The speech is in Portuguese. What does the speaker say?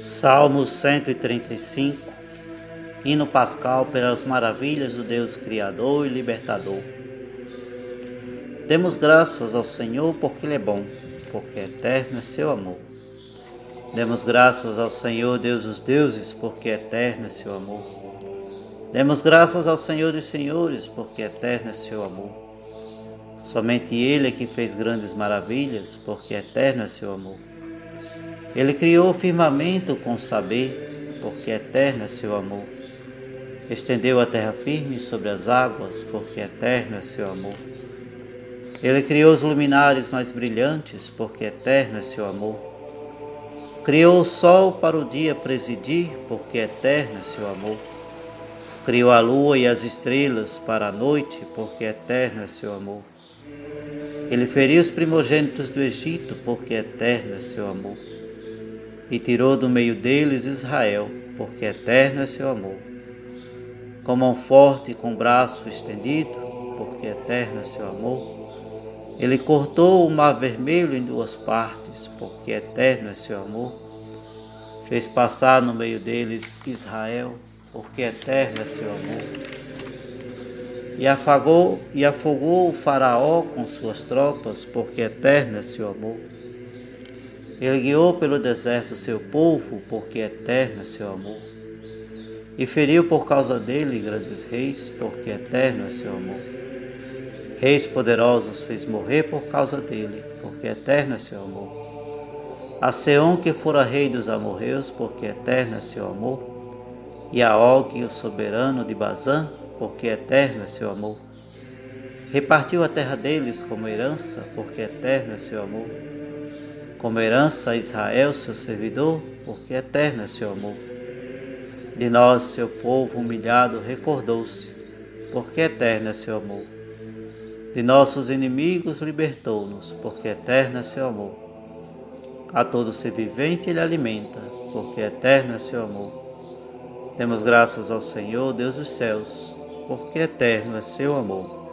Salmo 135, Hino Pascal pelas maravilhas do Deus Criador e Libertador. Demos graças ao Senhor porque Ele é bom, porque eterno é seu amor. Demos graças ao Senhor Deus dos deuses, porque eterno é seu amor. Demos graças ao Senhor dos senhores, porque eterno é seu amor. Somente Ele é que fez grandes maravilhas, porque eterno é seu amor. Ele criou o firmamento com saber, porque eterno é seu amor. Estendeu a terra firme sobre as águas, porque eterno é seu amor. Ele criou os luminares mais brilhantes, porque eterno é seu amor. Criou o sol para o dia presidir, porque eterno é seu amor. Criou a lua e as estrelas para a noite, porque eterno é seu amor. Ele feriu os primogênitos do Egito, porque eterno é seu amor. E tirou do meio deles Israel, porque eterno é seu amor. Com mão forte e com braço estendido, porque eterno é seu amor. Ele cortou o mar vermelho em duas partes, porque eterno é seu amor. Fez passar no meio deles Israel, porque eterno é seu amor. E afogou o faraó com suas tropas, porque eterno é seu amor. Ele guiou pelo deserto seu povo, porque eterno é seu amor. E feriu por causa dele grandes reis, porque eterno é seu amor. Reis poderosos fez morrer por causa dele, porque eterno é seu amor. A Seão, que fora rei dos amorreus, porque eterno é seu amor. E a Og, o soberano de Bazã, porque eterno é seu amor. Repartiu a terra deles como herança, porque eterno é seu amor. Como herança a Israel, seu servidor, porque eterno é seu amor. De nós, seu povo humilhado, recordou-se, porque eterno é seu amor. De nossos inimigos libertou-nos, porque eterno é seu amor. A todo ser vivente Ele alimenta, porque eterno é seu amor. Demos graças ao Senhor, Deus dos céus, porque eterno é seu amor.